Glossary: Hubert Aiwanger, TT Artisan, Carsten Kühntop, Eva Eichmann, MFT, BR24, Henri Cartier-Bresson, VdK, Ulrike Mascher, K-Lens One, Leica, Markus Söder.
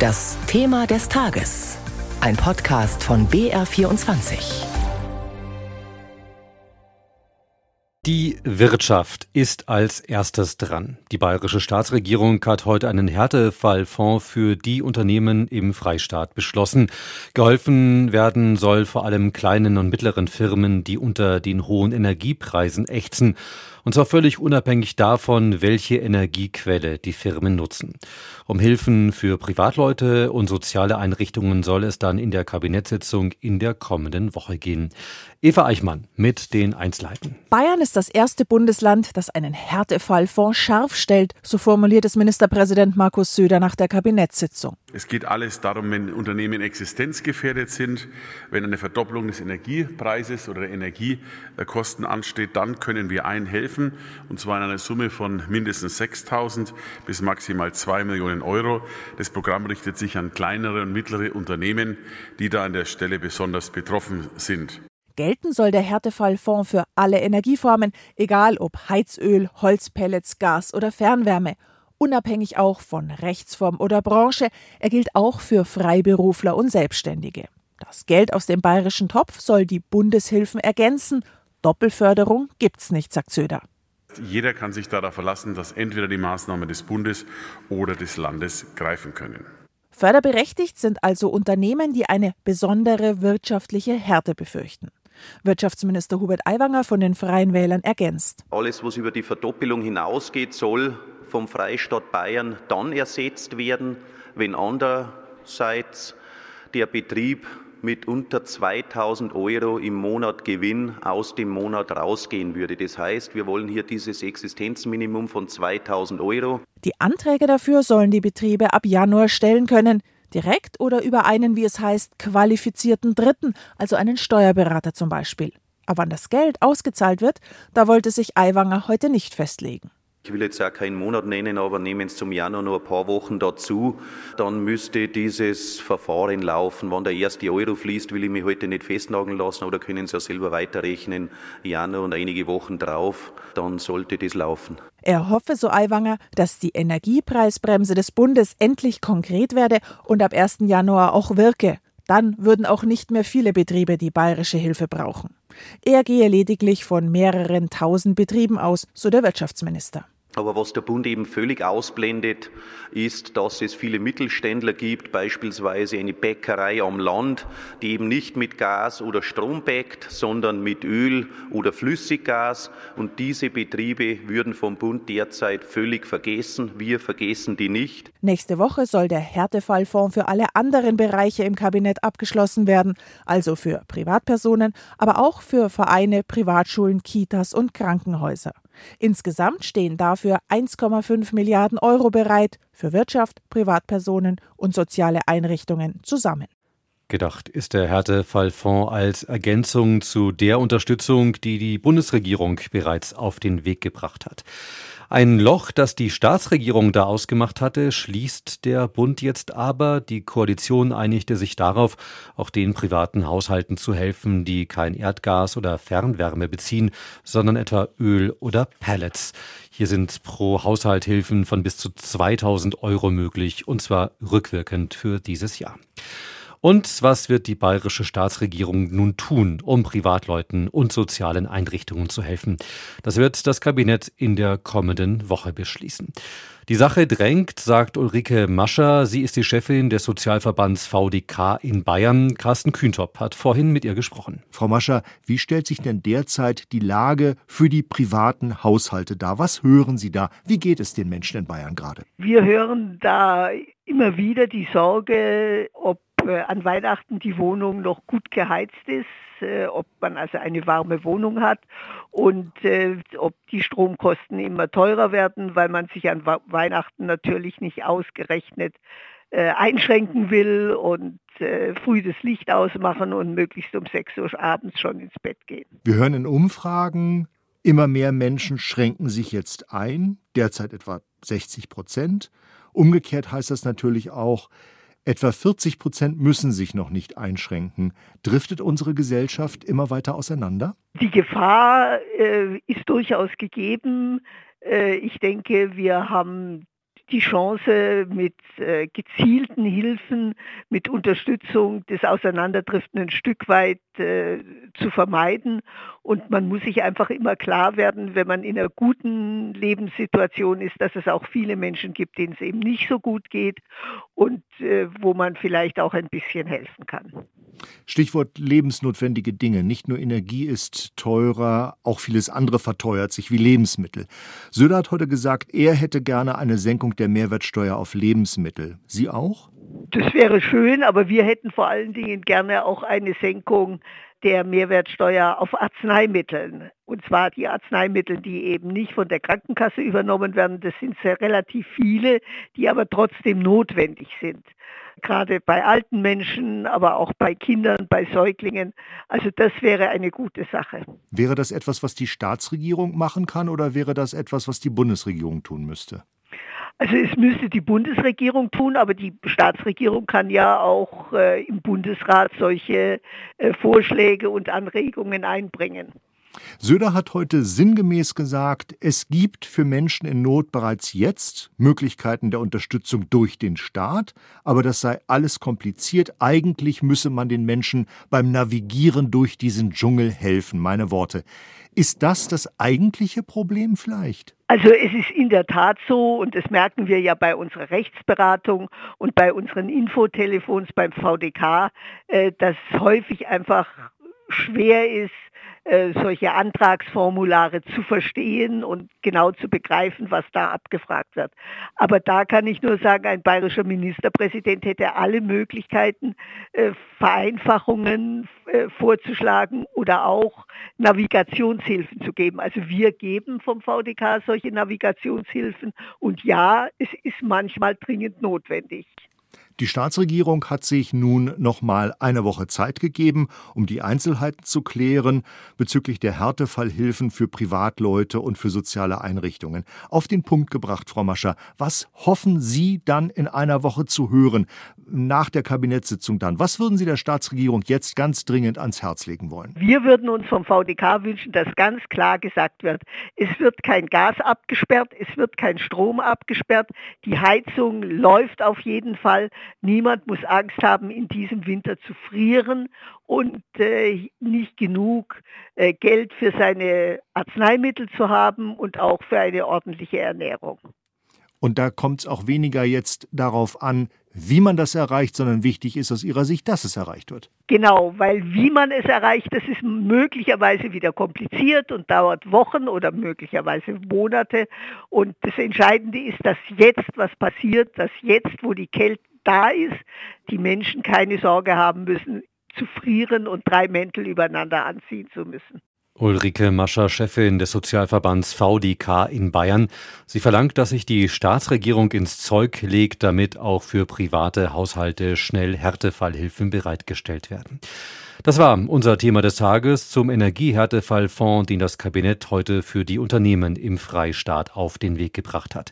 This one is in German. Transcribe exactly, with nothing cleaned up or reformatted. Das Thema des Tages. Ein Podcast von B R vierundzwanzig. Die Wirtschaft ist als erstes dran. Die bayerische Staatsregierung hat heute einen Härtefallfonds für die Unternehmen im Freistaat beschlossen. Geholfen werden soll vor allem kleinen und mittleren Firmen, die unter den hohen Energiepreisen ächzen. Und zwar völlig unabhängig davon, welche Energiequelle die Firmen nutzen. Um Hilfen für Privatleute und soziale Einrichtungen soll es dann in der Kabinettssitzung in der kommenden Woche gehen. Eva Eichmann mit den Einzelheiten. Bayern ist das erste Bundesland, das einen Härtefallfonds scharf stellt, so formuliert es Ministerpräsident Markus Söder nach der Kabinettssitzung. Es geht alles darum, wenn Unternehmen existenzgefährdet sind, wenn eine Verdopplung des Energiepreises oder der Energiekosten ansteht, dann können wir allen helfen. Und zwar in einer Summe von mindestens sechstausend bis maximal zwei Millionen Euro. Das Programm richtet sich an kleinere und mittlere Unternehmen, die da an der Stelle besonders betroffen sind. Gelten soll der Härtefallfonds für alle Energieformen, egal ob Heizöl, Holzpellets, Gas oder Fernwärme. Unabhängig auch von Rechtsform oder Branche, er gilt auch für Freiberufler und Selbstständige. Das Geld aus dem bayerischen Topf soll die Bundeshilfen ergänzen. Doppelförderung gibt's nicht, sagt Söder. Jeder kann sich darauf verlassen, dass entweder die Maßnahmen des Bundes oder des Landes greifen können. Förderberechtigt sind also Unternehmen, die eine besondere wirtschaftliche Härte befürchten. Wirtschaftsminister Hubert Aiwanger von den Freien Wählern ergänzt. Alles, was über die Verdoppelung hinausgeht, soll vom Freistaat Bayern dann ersetzt werden, wenn andererseits der Betrieb mit unter zweitausend Euro im Monat Gewinn aus dem Monat rausgehen würde. Das heißt, wir wollen hier dieses Existenzminimum von zweitausend Euro. Die Anträge dafür sollen die Betriebe ab Januar stellen können. Direkt oder über einen, wie es heißt, qualifizierten Dritten, also einen Steuerberater zum Beispiel. Aber wann das Geld ausgezahlt wird, da wollte sich Aiwanger heute nicht festlegen. Ich will jetzt auch keinen Monat nennen, aber nehmen es zum Januar nur ein paar Wochen dazu. Dann müsste dieses Verfahren laufen. Wann der erste Euro fließt, will ich mich heute nicht festnageln lassen, aber da können Sie ja selber weiterrechnen. Januar und einige Wochen drauf, dann sollte das laufen. Er hoffe, so Aiwanger, dass die Energiepreisbremse des Bundes endlich konkret werde und ab ersten Januar auch wirke. Dann würden auch nicht mehr viele Betriebe die bayerische Hilfe brauchen. Er gehe lediglich von mehreren tausend Betrieben aus, so der Wirtschaftsminister. Aber was der Bund eben völlig ausblendet, ist, dass es viele Mittelständler gibt, beispielsweise eine Bäckerei am Land, die eben nicht mit Gas oder Strom bäckt, sondern mit Öl oder Flüssiggas. Und diese Betriebe würden vom Bund derzeit völlig vergessen. Wir vergessen die nicht. Nächste Woche soll der Härtefallfonds für alle anderen Bereiche im Kabinett abgeschlossen werden, also für Privatpersonen, aber auch für Vereine, Privatschulen, Kitas und Krankenhäuser. Insgesamt stehen dafür eins Komma fünf Milliarden Euro bereit, für Wirtschaft, Privatpersonen und soziale Einrichtungen zusammen. Gedacht ist der Härtefallfonds als Ergänzung zu der Unterstützung, die die Bundesregierung bereits auf den Weg gebracht hat. Ein Loch, das die Staatsregierung da ausgemacht hatte, schließt der Bund jetzt aber. Die Koalition einigte sich darauf, auch den privaten Haushalten zu helfen, die kein Erdgas oder Fernwärme beziehen, sondern etwa Öl oder Pellets. Hier sind pro Haushalt Hilfen von bis zu zweitausend Euro möglich, und zwar rückwirkend für dieses Jahr. Und was wird die bayerische Staatsregierung nun tun, um Privatleuten und sozialen Einrichtungen zu helfen? Das wird das Kabinett in der kommenden Woche beschließen. Die Sache drängt, sagt Ulrike Mascher. Sie ist die Chefin des Sozialverbands V d K in Bayern. Carsten Kühntop hat vorhin mit ihr gesprochen. Frau Mascher, wie stellt sich denn derzeit die Lage für die privaten Haushalte dar? Was hören Sie da? Wie geht es den Menschen in Bayern gerade? Wir hören da immer wieder die Sorge, ob an Weihnachten die Wohnung noch gut geheizt ist, äh, ob man also eine warme Wohnung hat und äh, ob die Stromkosten immer teurer werden, weil man sich an Wa- Weihnachten natürlich nicht ausgerechnet äh, einschränken will und äh, früh das Licht ausmachen und möglichst um sechs Uhr abends schon ins Bett gehen. Wir hören in Umfragen, immer mehr Menschen schränken sich jetzt ein, derzeit etwa sechzig Prozent. Umgekehrt heißt das natürlich auch, etwa vierzig Prozent müssen sich noch nicht einschränken. Driftet unsere Gesellschaft immer weiter auseinander? Die Gefahr äh, ist durchaus gegeben. Äh, ich denke, wir haben die Chance, mit äh, gezielten Hilfen, mit Unterstützung des Auseinanderdriften ein Stück weit äh, zu vermeiden. Und man muss sich einfach immer klar werden, wenn man in einer guten Lebenssituation ist, dass es auch viele Menschen gibt, denen es eben nicht so gut geht und äh, wo man vielleicht auch ein bisschen helfen kann. Stichwort lebensnotwendige Dinge. Nicht nur Energie ist teurer, auch vieles andere verteuert sich wie Lebensmittel. Söder hat heute gesagt, er hätte gerne eine Senkung der Mehrwertsteuer auf Lebensmittel. Sie auch? Das wäre schön, aber wir hätten vor allen Dingen gerne auch eine Senkung der Mehrwertsteuer auf Arzneimitteln. Und zwar die Arzneimittel, die eben nicht von der Krankenkasse übernommen werden. Das sind sehr relativ viele, die aber trotzdem notwendig sind. Gerade bei alten Menschen, aber auch bei Kindern, bei Säuglingen. Also das wäre eine gute Sache. Wäre das etwas, was die Staatsregierung machen kann, oder wäre das etwas, was die Bundesregierung tun müsste? Also es müsste die Bundesregierung tun, aber die Staatsregierung kann ja auch äh, im Bundesrat solche äh, Vorschläge und Anregungen einbringen. Söder hat heute sinngemäß gesagt, es gibt für Menschen in Not bereits jetzt Möglichkeiten der Unterstützung durch den Staat, aber das sei alles kompliziert. Eigentlich müsse man den Menschen beim Navigieren durch diesen Dschungel helfen, meine Worte. Ist das das eigentliche Problem vielleicht? Also es ist in der Tat so, und das merken wir ja bei unserer Rechtsberatung und bei unseren Infotelefons beim V d K, dass häufig einfach schwer ist, solche Antragsformulare zu verstehen und genau zu begreifen, was da abgefragt wird. Aber da kann ich nur sagen, ein bayerischer Ministerpräsident hätte alle Möglichkeiten, Vereinfachungen vorzuschlagen oder auch Navigationshilfen zu geben. Also wir geben vom V d K solche Navigationshilfen und ja, es ist manchmal dringend notwendig. Die Staatsregierung hat sich nun noch mal eine Woche Zeit gegeben, um die Einzelheiten zu klären bezüglich der Härtefallhilfen für Privatleute und für soziale Einrichtungen. Auf den Punkt gebracht, Frau Mascher, was hoffen Sie dann in einer Woche zu hören, nach der Kabinettssitzung dann? Was würden Sie der Staatsregierung jetzt ganz dringend ans Herz legen wollen? Wir würden uns vom V d K wünschen, dass ganz klar gesagt wird, es wird kein Gas abgesperrt, es wird kein Strom abgesperrt, die Heizung läuft auf jeden Fall. Niemand muss Angst haben, in diesem Winter zu frieren und äh, nicht genug äh, Geld für seine Arzneimittel zu haben und auch für eine ordentliche Ernährung. Und da kommt es auch weniger jetzt darauf an, wie man das erreicht, sondern wichtig ist aus Ihrer Sicht, dass es erreicht wird. Genau, weil wie man es erreicht, das ist möglicherweise wieder kompliziert und dauert Wochen oder möglicherweise Monate. Und das Entscheidende ist, dass jetzt was passiert, dass jetzt, wo die Kälte da ist, die Menschen keine Sorge haben müssen, zu frieren und drei Mäntel übereinander anziehen zu müssen. Ulrike Mascher, Chefin des Sozialverbands V d K in Bayern. Sie verlangt, dass sich die Staatsregierung ins Zeug legt, damit auch für private Haushalte schnell Härtefallhilfen bereitgestellt werden. Das war unser Thema des Tages zum Energiehärtefallfonds, den das Kabinett heute für die Unternehmen im Freistaat auf den Weg gebracht hat.